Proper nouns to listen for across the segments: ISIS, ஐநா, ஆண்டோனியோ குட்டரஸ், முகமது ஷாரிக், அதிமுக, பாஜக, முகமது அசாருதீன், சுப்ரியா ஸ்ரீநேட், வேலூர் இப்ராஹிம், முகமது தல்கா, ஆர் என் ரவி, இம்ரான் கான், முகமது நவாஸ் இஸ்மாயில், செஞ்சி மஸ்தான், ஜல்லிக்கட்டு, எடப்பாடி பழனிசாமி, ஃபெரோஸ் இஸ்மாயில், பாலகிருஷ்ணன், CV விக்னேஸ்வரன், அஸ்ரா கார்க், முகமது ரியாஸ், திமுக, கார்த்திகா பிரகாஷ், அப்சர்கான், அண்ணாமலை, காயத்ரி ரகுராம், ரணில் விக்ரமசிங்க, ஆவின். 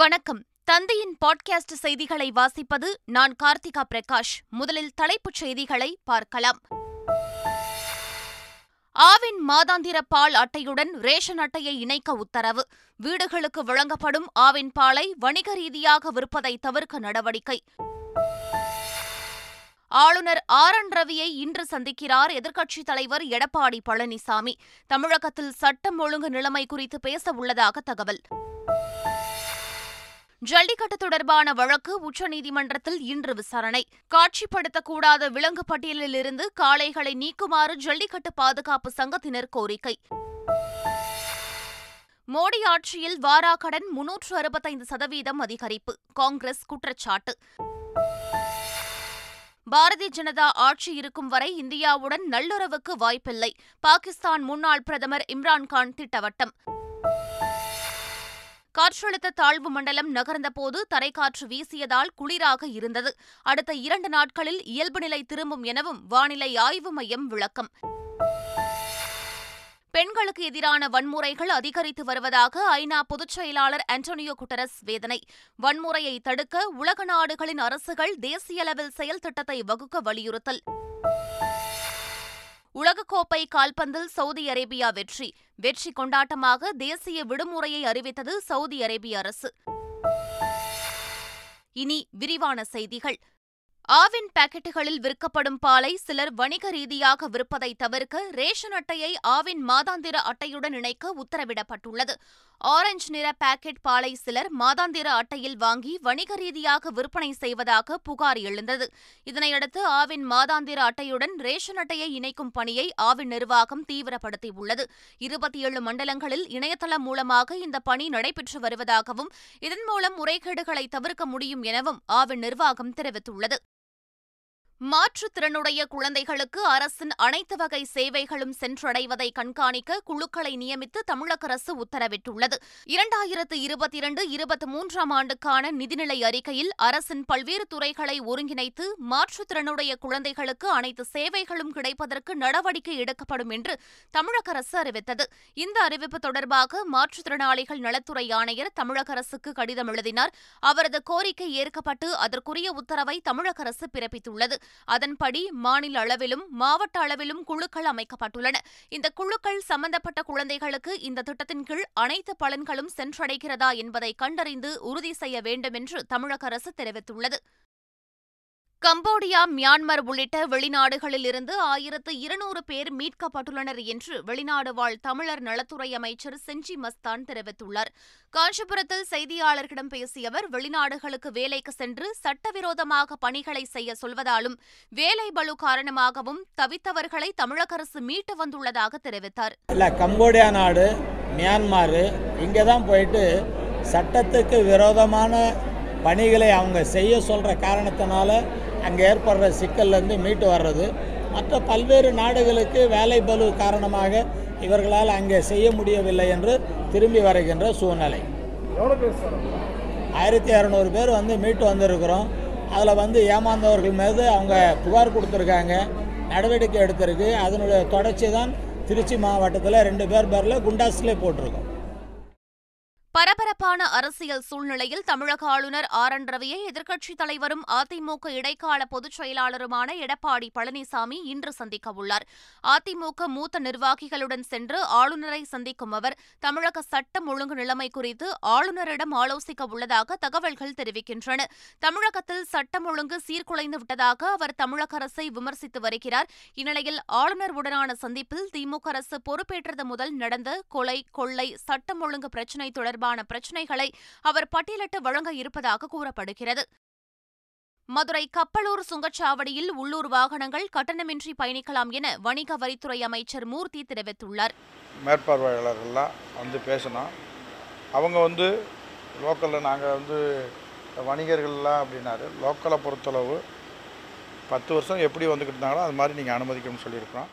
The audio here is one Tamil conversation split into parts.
வணக்கம். தந்தையின் பாட்காஸ்ட் செய்திகளை வாசிப்பது நான் கார்த்திகா பிரகாஷ். முதலில் தலைப்புச் செய்திகளை பார்க்கலாம். ஆவின் மாதாந்திர பால் அட்டையுடன் ரேஷன் அட்டையை இணைக்க உத்தரவு. வீடுகளுக்கு வழங்கப்படும் ஆவின் பாலை வணிக ரீதியாக விற்பதை தவிர்க்க நடவடிக்கை. ஆளுநர் ஆர் என் ரவியை இன்று சந்திக்கிறார் எதிர்க்கட்சித் தலைவர் எடப்பாடி பழனிசாமி. தமிழகத்தில் சட்டம் ஒழுங்கு நிலைமை குறித்து பேச உள்ளதாக தகவல். ஜல்லிக்கட்டு தொடர்பான வழக்கு உச்சநீதிமன்றத்தில் இன்று விசாரணை. காட்சிப்படுத்தக்கூடாத விலங்கு பட்டியலிலிருந்து காளைகளை நீக்குமாறு ஜல்லிக்கட்டு பாதுகாப்பு சங்கத்தினர் கோரிக்கை. மோடி ஆட்சியில் வாராக்கடன் 365% அதிகரிப்பு. காங்கிரஸ் குற்றச்சாட்டு. பாரதிய ஜனதா ஆட்சி இருக்கும் வரை இந்தியாவுடன் நல்லுறவுக்கு வாய்ப்பில்லை. பாகிஸ்தான் முன்னாள் பிரதமர் இம்ரான் கான் திட்டவட்டம். காற்றழுத்த தாழ்வு மண்டலம் நகர்ந்தபோது தரைக்காற்று வீசியதால் குளிராக இருந்தது. அடுத்த 2 நாட்களில் இயல்பு நிலை திரும்பும் எனவும் வானிலை ஆய்வு மையம் விளக்கம். பெண்களுக்கு எதிரான வன்முறைகள் அதிகரித்து வருவதாக ஐநா பொதுச் செயலாளர் ஆண்டோனியோ குட்டரஸ் வேதனை. வன்முறையை தடுக்க உலக நாடுகளின் அரசுகள் தேசிய அளவில் செயல் திட்டத்தை வகுக்க வலியுறுத்தல். உலகக்கோப்பை கால்பந்தில் சவுதி அரேபியா வெற்றி. வெற்றி கொண்டாட்டமாக தேசிய விடுமுறையை அறிவித்தது சவுதி அரேபிய அரசு. இனி விரிவான செய்திகள். ஆவின் பாக்கெட்டுகளில் விற்கப்படும் பாலை சிலர் வணிக ரீதியாக விற்பதை தவிர்க்க ரேஷன் அட்டையை ஆவின் மாதாந்திர அட்டையுடன் இணைக்க உத்தரவிடப்பட்டுள்ளது. ஆரஞ்சு நிற பாக்கெட் பாலை சிலர் மாதாந்திர அட்டையில் வாங்கி வணிக ரீதியாக விற்பனை செய்வதாக புகார் எழுந்தது. இதனையடுத்து ஆவின் மாதாந்திர அட்டையுடன் ரேஷன் அட்டையை இணைக்கும் பணியை ஆவின் நிர்வாகம் தீவிரப்படுத்தியுள்ளது. 27 மண்டலங்களில் இணையதளம் மூலமாக இந்த பணி நடைபெற்று வருவதாகவும் இதன் மூலம் முறைகேடுகளை தவிர்க்க முடியும் எனவும் ஆவின் நிர்வாகம் தெரிவித்துள்ளது. மாற்றுத்திறனுடைய குழந்தைகளுக்கு அரசின் அனைத்து வகை சேவைகளும் சென்றடைவதை கண்காணிக்க குழுக்களை நியமித்து தமிழக அரசு உத்தரவிட்டுள்ளது. 2022-23 ஆண்டுக்கான நிதிநிலை அறிக்கையில் அரசின் பல்வேறு துறைகளை ஒருங்கிணைத்து மாற்றுத்திறனுடைய குழந்தைகளுக்கு அனைத்து சேவைகளும் கிடைப்பதற்கு நடவடிக்கை எடுக்கப்படும் என்று தமிழக அரசு அறிவித்தது. இந்த அறிவிப்பு தொடர்பாக மாற்றுத்திறனாளிகள் நலத்துறை ஆணையர் தமிழக அரசுக்கு கடிதம் எழுதினார். அவரது கோரிக்கை ஏற்கப்பட்டு அதற்குரிய உத்தரவை தமிழக அரசு பிறப்பித்துள்ளது. அதன்படி மாநில அளவிலும் மாவட்ட அளவிலும் குழுக்கள் அமைக்கப்பட்டுள்ளன. இந்த குழுக்கள் சம்பந்தப்பட்ட குழந்தைகளுக்கு இந்த திட்டத்தின் கீழ் அனைத்து பலன்களும் சென்றடைகிறதா என்பதை கண்டறிந்து உறுதி செய்ய வேண்டும் என்று தமிழக அரசு தெரிவித்துள்ளது. கம்போடியா, மியான்மர் உள்ளிட்ட வெளிநாடுகளில் இருந்து 1200 பேர் மீட்கப்பட்டுள்ளனர் என்று வெளிநாடு வாழ் தமிழர் நலத்துறை அமைச்சர் செஞ்சி மஸ்தான் தெரிவித்துள்ளார். காஞ்சிபுரத்தில் செய்தியாளர்களிடம் பேசிய அவர், வெளிநாடுகளுக்கு வேலைக்கு சென்று சட்டவிரோதமாக பணிகளை செய்ய சொல்வதாலும் வேலை பளு காரணமாகவும் தவித்தவர்களை தமிழக அரசு மீட்டு வந்துள்ளதாக தெரிவித்தார். கம்போடியா நாடு, மியான்மர் இங்கதான் போயிட்டு சட்டத்துக்கு விரோதமான பணிகளை அவங்க செய்ய சொல்கிற காரணத்தினால அங்கே ஏற்படுற சிக்கல்லேருந்து மீட்டு வர்றது, மற்ற பல்வேறு நாடுகளுக்கு வேலை பளு காரணமாக இவர்களால் அங்கே செய்ய முடியவில்லை என்று திரும்பி வருகின்ற சூழ்நிலை. 1600 பேர் மீட்டு வந்திருக்கிறோம். அதில் ஏமாந்தவர்கள் மீது அவங்க புகார் கொடுத்துருக்காங்க, நடவடிக்கை எடுத்திருக்கு. அதனுடைய தொடர்ச்சி தான் திருச்சி மாவட்டத்தில் 2 பேர் பேரில் குண்டாஸ்லேயே போட்டிருக்கோம். பரபரப்பான அரசியல் சூழ்நிலையில் தமிழக ஆளுநர் ஆர் என் ரவியை எதிர்க்கட்சித் தலைவரும் அதிமுக இடைக்கால பொதுச் செயலாளருமான எடப்பாடி பழனிசாமி இன்று சந்திக்கவுள்ளார். அதிமுக மூத்த நிர்வாகிகளுடன் சென்று ஆளுநரை சந்திக்கும் அவர் தமிழக சட்டம் ஒழுங்கு நிலைமை குறித்து ஆளுநரிடம் ஆலோசிக்க உள்ளதாக தகவல்கள் தெரிவிக்கின்றன. தமிழகத்தில் சட்டம் ஒழுங்கு சீர்குலைந்து விட்டதாக அவர் தமிழக அரசை விமர்சித்து வருகிறார். இந்நிலையில் ஆளுநர் உடனான சந்திப்பில் திமுக அரசு பொறுப்பேற்றது முதல் நடந்த கொலை, கொள்ளை, சட்டம் ஒழுங்கு பிரச்சினை தொடர்பாக பிரச்சனைகளை அவர் பட்டியலிட்டு வழங்க இருப்பதாக கூறப்படுகிறது. மதுரை கப்பலூர் சுங்கச்சாவடியில் உள்ளூர் வாகனங்கள் கட்டணமின்றி பயணிக்கலாம் என வணிக வரித்துறை அமைச்சர் மூர்த்தி தெரிவித்துள்ளார். மேற்பார்வையாளர்கள்லாம் பேசணும். அவங்க லோக்கலில் நாங்கள் வணிகர்கள்லாம் அப்படின்னாரு. லோக்கலை பொறுத்தளவு 10 வருஷம் எப்படி வந்துக்கிட்டு இருந்தாங்களோ அது மாதிரி நீங்கள் அனுமதிக்கணும்னு சொல்லியிருக்கிறோம்.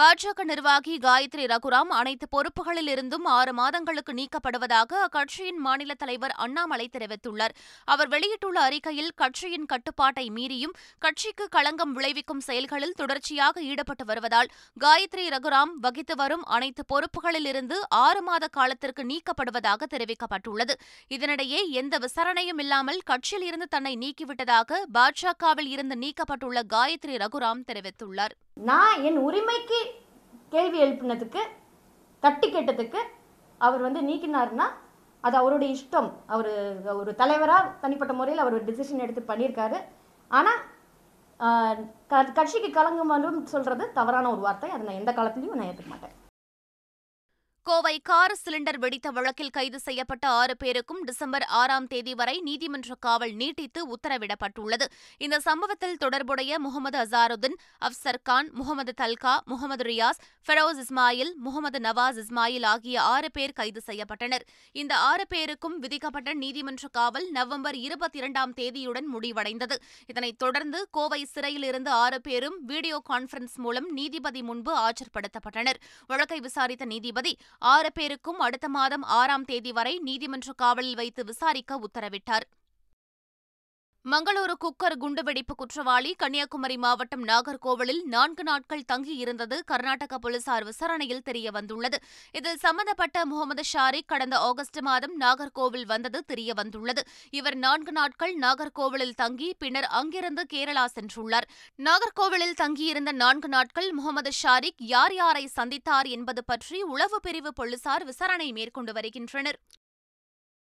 பாஜக நிர்வாகி காயத்ரி ரகுராம் அனைத்து பொறுப்புகளில் இருந்தும் 6 மாதங்களுக்கு நீக்கப்படுவதாக அக்கட்சியின் மாநில தலைவர் அண்ணாமலை தெரிவித்துள்ளார். அவர் வெளியிட்டுள்ள அறிக்கையில், கட்சியின் கட்டுப்பாட்டை மீறியும் கட்சிக்கு களங்கம் விளைவிக்கும் செயல்களில் தொடர்ச்சியாக ஈடுபட்டு வருவதால் காயத்ரி ரகுராம் வகித்து வரும் அனைத்து பொறுப்புகளில் இருந்து 6 மாத காலத்திற்கு நீக்கப்படுவதாக தெரிவிக்கப்பட்டுள்ளது. இதனிடையே எந்த விசாரணையும் இல்லாமல் கட்சியில் இருந்து தன்னை நீக்கிவிட்டதாக பாஜகவில் இருந்து நீக்கப்பட்டுள்ள காயத்ரி ரகுராம் தெரிவித்துள்ளார். நான் என் உரிமைக்கு கேள்வி எழுப்பினதுக்கு, தட்டி கேட்டதுக்கு அவர் நீக்கினார்னா அது அவருடைய இஷ்டம். அவர் ஒரு தலைவராக தனிப்பட்ட முறையில் அவர் ஒரு டிசிஷன் எடுத்து பண்ணியிருக்காரு. ஆனால் கட்சிக்கு கலங்கம் சொல்கிறது தவறான ஒரு வார்த்தை. அதை நான் எந்த காலத்துலையும் நான் ஏற்றுக்க மாட்டேன். கோவை கார் சிலிண்டர் வெடித்த வழக்கில் கைது செய்யப்பட்ட 6 பேருக்கும் டிசம்பர் 6ஆம் தேதி வரை நீதிமன்ற காவல் நீட்டித்து உத்தரவிடப்பட்டுள்ளது. இந்த சம்பவத்தில் தொடர்புடைய முகமது அசாருதீன், அப்சர்கான், முகமது தல்கா, முகமது ரியாஸ், ஃபெரோஸ் இஸ்மாயில், முகமது நவாஸ் இஸ்மாயில் ஆகிய 6 பேர் கைது செய்யப்பட்டனர். இந்த 6 பேருக்கும் விதிக்கப்பட்ட நீதிமன்ற காவல் நவம்பர் 22ஆம் தேதியுடன் முடிவடைந்தது. இதனைத் தொடர்ந்து கோவை சிறையில் இருந்து 6 பேரும் வீடியோ கான்பரன்ஸ் மூலம் நீதிபதி முன்பு ஆஜர்படுத்தப்பட்டனர். வழக்கை விசாரித்த நீதிபதி 6 பேருக்கும் அடுத்த மாதம் 6ஆம் தேதி வரை நீதிமன்ற காவலில் வைத்து விசாரிக்க உத்தரவிட்டார். மங்களூரு குக்கர் குண்டுவெடிப்பு குற்றவாளி கன்னியாகுமரி மாவட்டம் நாகர்கோவிலில் 4 நாட்கள் தங்கியிருந்தது கர்நாடக போலீசார் விசாரணையில் தெரியவந்துள்ளது. இதில் சம்பந்தப்பட்ட முகமது ஷாரிக் கடந்த ஆகஸ்ட் மாதம் நாகர்கோவில் வந்தது தெரியவந்துள்ளது. இவர் 4 நாட்கள் நாகர்கோவிலில் தங்கி பின்னர் அங்கிருந்து கேரளா சென்றுள்ளார். நாகர்கோவிலில் தங்கியிருந்த 4 நாட்கள் முகமது ஷாரிக் யாரை சந்தித்தார் என்பது பற்றி உளவு பிரிவு போலீசார் விசாரணை மேற்கொண்டு வருகின்றனர்.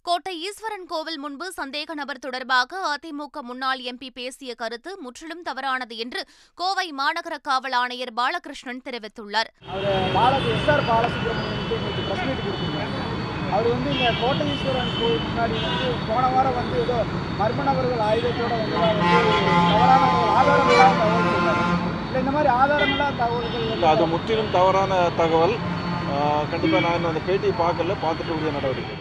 கோட்டை ஈஸ்வரன் கோவில் முன்பு சந்தேக நபர் தொடர்பாக அதிமுக முன்னாள் எம்பி பேசிய கருத்து முற்றிலும் தவறானது என்று கோவை மாநகர காவல் ஆணையர் பாலகிருஷ்ணன் தெரிவித்துள்ளார். அவர் இந்த கோட்டை ஈஸ்வரன் கோவில் முன்னாடி போன வாரம் ஏதோ மர்ம நபர்கள் ஆயுதத்தோடு இல்லை, இந்த மாதிரி ஆதாரமில்லாத தகவல்கள், அது முற்றிலும் தவறான தகவல். கண்டிப்பாக நான் அந்த பேட்டியை பார்க்கல, பார்த்துட்டு உரிய நடவடிக்கை.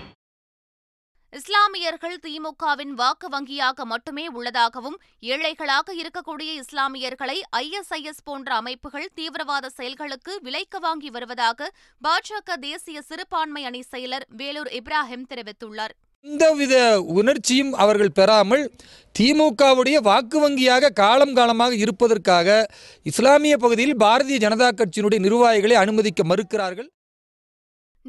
இஸ்லாமியர்கள் திமுகவின் வாக்கு வங்கியாக மட்டுமே உள்ளதாகவும் ஏழைகளாக இருக்கக்கூடிய இஸ்லாமியர்களை ISIS போன்ற அமைப்புகள் தீவிரவாத செயல்களுக்கு விலைக்கு வாங்கி வருவதாக பாஜக தேசிய சிறுபான்மை அணி செயலர் வேலூர் இப்ராஹிம் தெரிவித்துள்ளார். எந்தவித உணர்ச்சியும் அவர்கள் பெறாமல் திமுகவுடைய வாக்கு வங்கியாக காலம் காலமாக இருப்பதற்காக இஸ்லாமிய பகுதியில் பாரதிய ஜனதா கட்சியினுடைய நிர்வாகிகளை அனுமதிக்க மறுக்கிறார்கள்.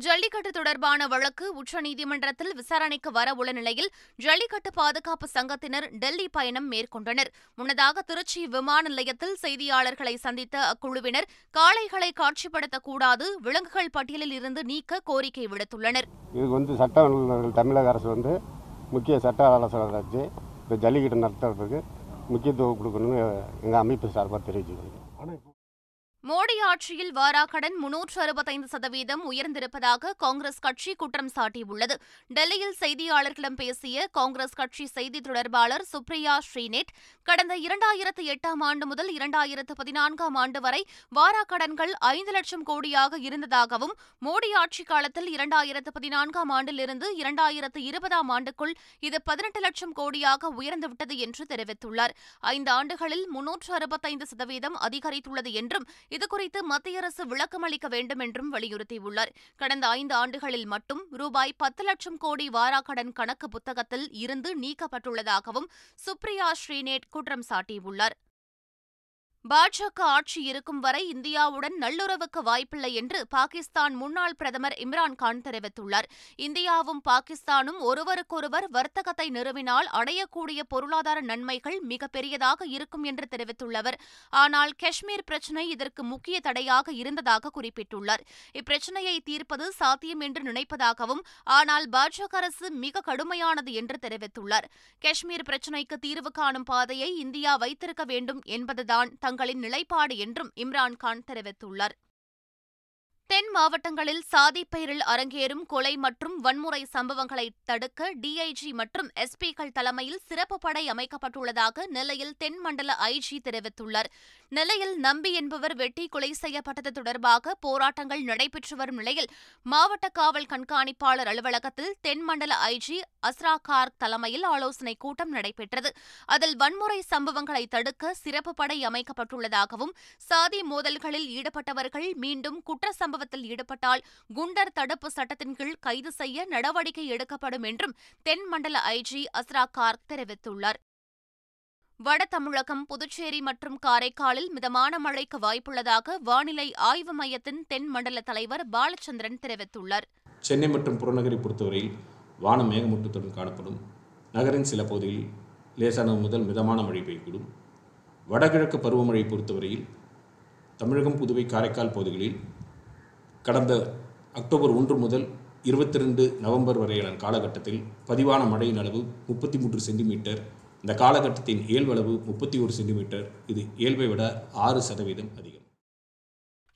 ஜல்லிக்கட்டு தொடர்பான வழக்கு உச்சநீதிமன்றத்தில் விசாரணைக்கு வரவுள்ள நிலையில் ஜல்லிக்கட்டு பாதுகாப்பு சங்கத்தினர் டெல்லி பயணம் மேற்கொண்டனர். முன்னதாக திருச்சி விமான நிலையத்தில் செய்தியாளர்களை சந்தித்த அக்குழுவினர் காளைகளை காட்சிப்படுத்தக்கூடாது, விலங்குகள் பட்டியலில் இருந்து நீக்க கோரிக்கை விடுத்துள்ளனர். இதுக்கு சட்ட வல்லுநர்கள் தமிழக அரசு முக்கிய சட்ட ஆலோசனை வச்சு இப்போ ஜல்லிக்கட்டு நடத்துறதுக்கு முக்கியத்துவம் கொடுக்கணும்னு எங்கள் அமைப்பு சார்பாக தெரிவிச்சுக்கிறோம். மோடி ஆட்சியில் வாராக்கடன் 365% உயர்ந்திருப்பதாக காங்கிரஸ் கட்சி குற்றம் சாட்டியுள்ளது. டெல்லியில் செய்தியாளர்களிடம் பேசிய காங்கிரஸ் கட்சி செய்தித் தொடர்பாளர் சுப்ரியா ஸ்ரீநேட், கடந்த 2008ஆம் ஆண்டு முதல் 2014ஆம் ஆண்டு வரை வாராக்கடன்கள் 5 லட்சம் கோடியாக இருந்ததாகவும் மோடி ஆட்சி காலத்தில் 2014ஆம் ஆண்டிலிருந்து 2020ஆம் ஆண்டுக்குள் இது 18 லட்சம் கோடியாக உயர்ந்துவிட்டது என்று தெரிவித்துள்ளார். 5 ஆண்டுகளில் 365% அதிகரித்துள்ளது என்றும் இதுகுறித்து மத்திய அரசு விளக்கம் அளிக்க வேண்டும் என்றும் வலியுறுத்தியுள்ளார். கடந்த 5 ஆண்டுகளில் மட்டும் ரூபாய் 10 லட்சம் கோடி வாராக்கடன் கணக்கு புத்தகத்தில் இருந்து நீக்கப்பட்டுள்ளதாகவும் சுப்ரியா ஸ்ரீநேட் குற்றம் சாட்டியுள்ளார். பாஜக ஆட்சி இருக்கும் வரை இந்தியாவுடன் நல்லுறவுக்கு வாய்ப்பில்லை என்று பாகிஸ்தான் முன்னாள் பிரதமர் இம்ரான் கான் தெரிவித்துள்ளார். இந்தியாவும் பாகிஸ்தானும் ஒருவருக்கொருவர் வர்த்தகத்தை நிறுவினால் அடையக்கூடிய பொருளாதார நன்மைகள் மிகப்பெரியதாக இருக்கும் என்று தெரிவித்துள்ள அவர், ஆனால் காஷ்மீர் பிரச்சினை இதற்கு முக்கிய தடையாக இருந்ததாக குறிப்பிட்டுள்ளார். இப்பிரச்சினையை தீர்ப்பது சாத்தியம் என்று நினைப்பதாகவும், ஆனால் பாஜக அரசு மிக கடுமையானது என்று தெரிவித்துள்ளார். காஷ்மீர் பிரச்சினைக்கு தீர்வு காணும் பாதையை இந்தியா வைத்திருக்க வேண்டும் என்பதுதான் தங்களின் நிலைப்பாடு என்றும் இம்ரான் கான் தெரிவித்துள்ளார். தென் மாவட்டங்களில் சாதி பெயரில் அரங்கேறும் கொலை மற்றும் வன்முறை சம்பவங்களை தடுக்க டிஐஜி மற்றும் எஸ்பிக்கள் தலைமையில் சிறப்பு படை அமைக்கப்பட்டுள்ளதாக நெல்லையில் தென் மண்டல ஐஜி தெரிவித்துள்ளார். நெல்லையில் நம்பி என்பவர் வெட்டி கொலை செய்யப்பட்டது தொடர்பாக போராட்டங்கள் நடைபெற்று வரும் நிலையில் மாவட்ட காவல் கண்காணிப்பாளர் அலுவலகத்தில் தென் மண்டல ஐஜி அஸ்ரா கார்க் தலைமையில் ஆலோசனைக் கூட்டம் நடைபெற்றது. அதில் வன்முறை சம்பவங்களை தடுக்க சிறப்பு படை அமைக்கப்பட்டுள்ளதாகவும் சாதி மோதல்களில் ஈடுபட்டவர்கள் மீண்டும் குற்ற சம்பவத்தில் ஈடுபட்டால் குண்டர் தடுப்பு சட்டத்தின் கீழ் கைது செய்ய நடவடிக்கை எடுக்கப்படும் என்றும் தென் மண்டல ஐஜி அஸ்ரா கார்க் தெரிவித்துள்ளார். வட தமிழகம், புதுச்சேரி மற்றும் காரைக்காலில் மிதமான மழைக்கு வாய்ப்புள்ளதாக வானிலை ஆய்வு மையத்தின் தென் மண்டல தலைவர் பாலச்சந்திரன் தெரிவித்துள்ளார். சென்னை மற்றும் புறநகரை பொறுத்தவரையில் வானம் மேகமூட்டத்துடன் காணப்படும். நகரின் சில பகுதிகளில் லேசான முதல் மிதமான மழை பெய்யக்கூடும். வடகிழக்கு பருவமழை பொறுத்தவரையில் தமிழகம், புதுவை, காரைக்கால் பகுதிகளில் கடந்த அக்டோபர் 1 முதல் 22 நவம்பர் வரையிலான காலகட்டத்தில் பதிவான மழையின் அளவு 33 சென்டிமீட்டர். இந்த காலகட்டத்தின் இயல்பளவு 31 சென்டிமீட்டர். இது இயல்பை விட 6% அதிகம்.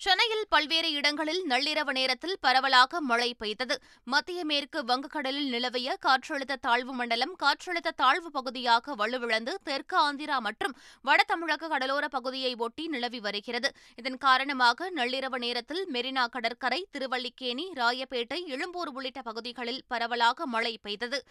சென்னையில் பல்வேறு இடங்களில் நள்ளிரவு நேரத்தில் பரவலாக மழை பெய்தது. மத்திய மேற்கு வங்கக்கடலில் நிலவிய காற்றழுத்த தாழ்வு மண்டலம் காற்றழுத்த தாழ்வு பகுதியாக வலுவிழந்து தெற்கு ஆந்திரா மற்றும் வடதமிழக கடலோர பகுதியை ஒட்டி நிலவி வருகிறது. இதன் காரணமாக நள்ளிரவு நேரத்தில் மெரினா கடற்கரை, திருவல்லிக்கேணி, ராயப்பேட்டை, எழும்பூர் உள்ளிட்ட பகுதிகளில் பரவலாக மழை பெய்தது.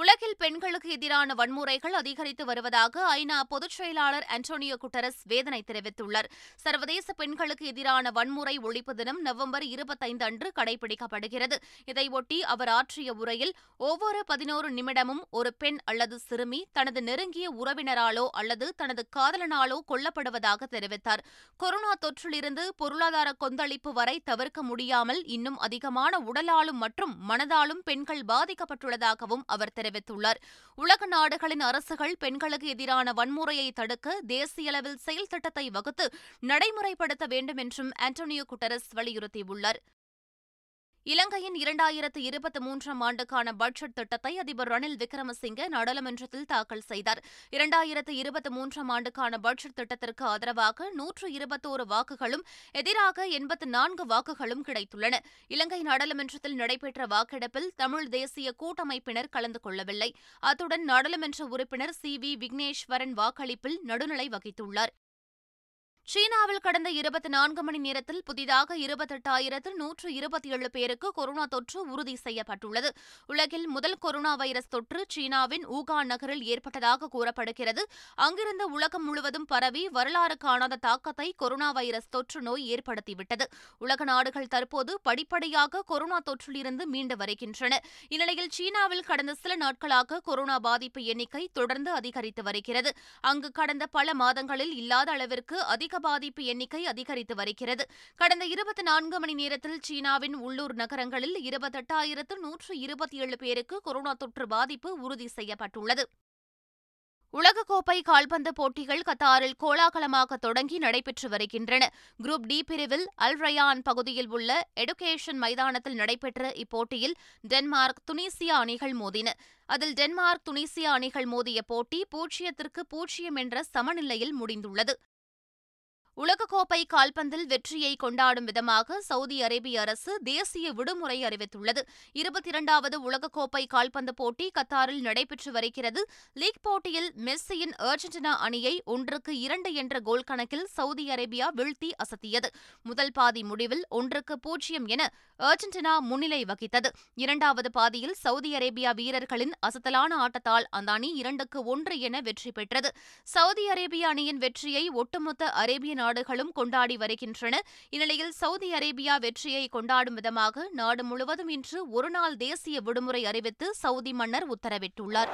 உலகில் பெண்களுக்கு எதிரான வன்முறைகள் அதிகரித்து வருவதாக ஐநா பொதுச் செயலாளர் ஆண்டோனியோ குட்டரஸ் வேதனை தெரிவித்துள்ளார். சர்வதேச பெண்களுக்கு எதிரான வன்முறை ஒழிப்பு தினம் நவம்பர் 25 அன்று கடைபிடிக்கப்படுகிறது. இதையொட்டி அவர் ஆற்றிய உரையில் ஒவ்வொரு 11 நிமிடமும் ஒரு பெண் அல்லது சிறுமி தனது நெருங்கிய உறவினராலோ அல்லது தனது காதலனாலோ கொல்லப்படுவதாக தெரிவித்தார். கொரோனா தொற்றிலிருந்து பொருளாதார கொந்தளிப்பு வரை தவிர்க்க முடியாமல் இன்னும் அதிகமான உடலாலும் மற்றும் மனதாலும் பெண்கள் பாதிக்கப்பட்டுள்ளதாகவும் அவர் தெரிவித்துள்ளார். உலக நாடுகளின் அரசுகள் பெண்களுக்கு எதிரான வன்முறையை தடுக்க தேசிய அளவில் செயல் திட்டத்தை வகுத்து நடைமுறைப்படுத்த வேண்டும் என்றும் ஆண்டோனியோ குட்டரஸ் வலியுறுத்தியுள்ளார். இலங்கையின் 2023 ஆண்டுக்கான பட்ஜெட் திட்டத்தை அதிபர் ரணில் விக்ரமசிங்க நாடாளுமன்றத்தில் தாக்கல் செய்தார். 2023 ஆண்டுக்கான பட்ஜெட் திட்டத்திற்கு ஆதரவாக 121 வாக்குகளும் எதிராக 84 வாக்குகளும் கிடைத்துள்ளன. இலங்கை நாடாளுமன்றத்தில் நடைபெற்ற வாக்கெடுப்பில் தமிழ் தேசிய கூட்டமைப்பினர் கலந்து கொள்ளவில்லை. அத்துடன் நாடாளுமன்ற உறுப்பினர் CV விக்னேஸ்வரன் வாக்களிப்பில் நடுநிலை வகித்துள்ளார். சீனாவில் கடந்த 24 மணி நேரத்தில் புதிதாக 28,127 பேருக்கு கொரோனா தொற்று உறுதி செய்யப்பட்டுள்ளது. உலகில் முதல் கொரோனா வைரஸ் தொற்று சீனாவின் ஊகான் நகரில் ஏற்பட்டதாக கூறப்படுகிறது. அங்கிருந்து உலகம் முழுவதும் பரவி வரலாறு காணாத தாக்கத்தை கொரோனா வைரஸ் தொற்று நோய் ஏற்படுத்திவிட்டது. உலக நாடுகள் தற்போது படிப்படியாக கொரோனா தொற்றிலிருந்து மீண்டு வருகின்றன. இந்நிலையில் சீனாவில் கடந்த சில நாட்களாக கொரோனா பாதிப்பு எண்ணிக்கை தொடர்ந்து அதிகரித்து வருகிறது. அங்கு கடந்த பல மாதங்களில் இல்லாத அளவிற்கு பாதிப்பு எண்ணிக்கை அதிகரித்து வருகிறது. கடந்த 24 மணி நேரத்தில் சீனாவின் உள்ளூர் நகரங்களில் 28,127 பேருக்கு கொரோனா தொற்று பாதிப்பு உறுதி செய்யப்பட்டுள்ளது. உலகக்கோப்பை கால்பந்து போட்டிகள் கத்தாரில் கோலாகலமாக தொடங்கி நடைபெற்று வருகின்றன. குரூப் டி பிரிவில் அல் ரயான் பகுதியில் உள்ள எடுகேஷன் மைதானத்தில் நடைபெற்ற இப்போட்டியில் டென்மார்க், துனிசியா அணிகள் மோதின. அதில் டென்மார்க் துனிசியா அணிகள் மோதிய போட்டி 0-0 என்ற சமநிலையில் முடிந்துள்ளது. உலகக்கோப்பை கால்பந்தில் வெற்றியை கொண்டாடும் விதமாக சவுதி அரேபிய அரசு தேசிய விடுமுறை அறிவித்துள்ளது. 22வது உலகக்கோப்பை கால்பந்து போட்டி கத்தாரில் நடைபெற்று வருகிறது. லீக் போட்டியில் மெஸ்ஸியின் அர்ஜென்டினா அணியை 1-2 என்ற கோல் கணக்கில் சவுதி அரேபியா வீழ்த்தி அசத்தியது. முதல் பாதி முடிவில் 1-0 என அர்ஜென்டினா முன்னிலை வகித்தது. இரண்டாவது பாதியில் சவுதி அரேபியா வீரர்களின் அசத்தலான ஆட்டத்தால் அந்த அணி 2-1 என வெற்றி பெற்றது. சவுதி அரேபிய அணியின் வெற்றியை ஒட்டுமொத்த அரேபிய நாடுகளும் கொண்டாடி வருகின்றன. இந்நிலையில் சவுதி அரேபியா வெற்றியை கொண்டாடும் விதமாக நாடு முழுவதும் இன்று ஒருநாள் தேசிய விடுமுறை அறிவித்து சவுதி மன்னர் உத்தரவிட்டுள்ளார்.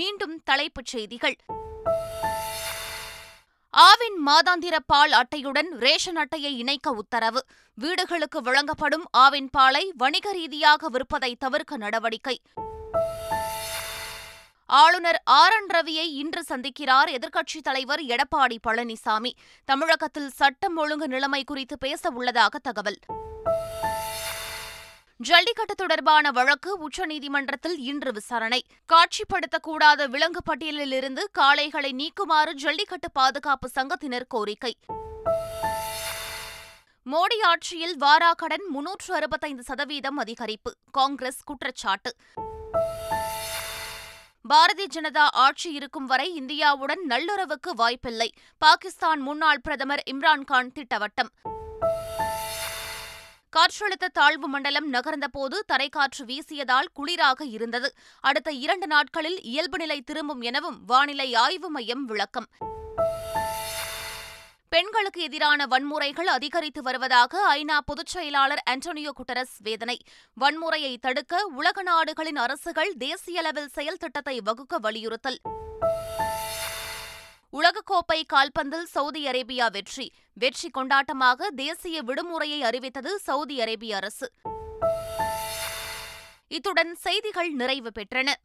மீண்டும் தலைப்புச் செய்திகள். ஆவின் மாதாந்திர பால் அட்டையுடன் ரேஷன் அட்டையை இணைக்க உத்தரவு. வீடுகளுக்கு வழங்கப்படும் ஆவின் பாலை வணிக ரீதியாக விற்பதை தவிர்க்க நடவடிக்கை. ஆளுநர் RN ரவியை இன்று சந்திக்கிறார் எதிர்க்கட்சித் தலைவர் எடப்பாடி பழனிசாமி. தமிழகத்தில் சட்டம் ஒழுங்கு நிலைமை குறித்து பேச உள்ளதாக தகவல். ஜல்லிக்கட்டு தொடர்பான வழக்கு உச்சநீதிமன்றத்தில் இன்று விசாரணை. காட்சிப்படுத்தக்கூடாத விலங்கு பட்டியலில் இருந்து காளைகளை நீக்குமாறு ஜல்லிக்கட்டு பாதுகாப்பு சங்கத்தினர் கோரிக்கை. மோடி ஆட்சியில் வாராக்கடன் 365% அதிகரிப்பு, காங்கிரஸ் குற்றச்சாட்டு. பாரதிய ஜனதா ஆட்சி இருக்கும் வரை இந்தியாவுடன் நல்லுறவுக்கு வாய்ப்பில்லை, பாகிஸ்தான் முன்னாள் பிரதமர் இம்ரான் கான் திட்டவட்டம். காற்றழுத்த தாழ்வு மண்டலம் நகர்ந்தபோது தரைக்காற்று வீசியதால் குளிராக இருந்தது. அடுத்த 2 நாட்களில் இயல்பு நிலை திரும்பும் எனவும் வானிலை ஆய்வு மையம் விளக்கம். பெண்களுக்கு எதிரான வன்முறைகள் அதிகரித்து வருவதாக ஐநா பொதுச் செயலாளர் ஆண்டோனியோ குட்டரஸ் வேதனை. வன்முறையை தடுக்க உலக நாடுகளின் அரசுகள் தேசிய அளவில் செயல் திட்டத்தை வகுக்க வலியுறுத்தல். உலகக்கோப்பை கால்பந்தில் சவுதி அரேபியா வெற்றி. வெற்றி கொண்டாட்டமாக தேசிய விடுமுறையை அறிவித்தது சவுதி அரேபிய அரசு. இத்துடன் செய்திகள் நிறைவு பெற்றன.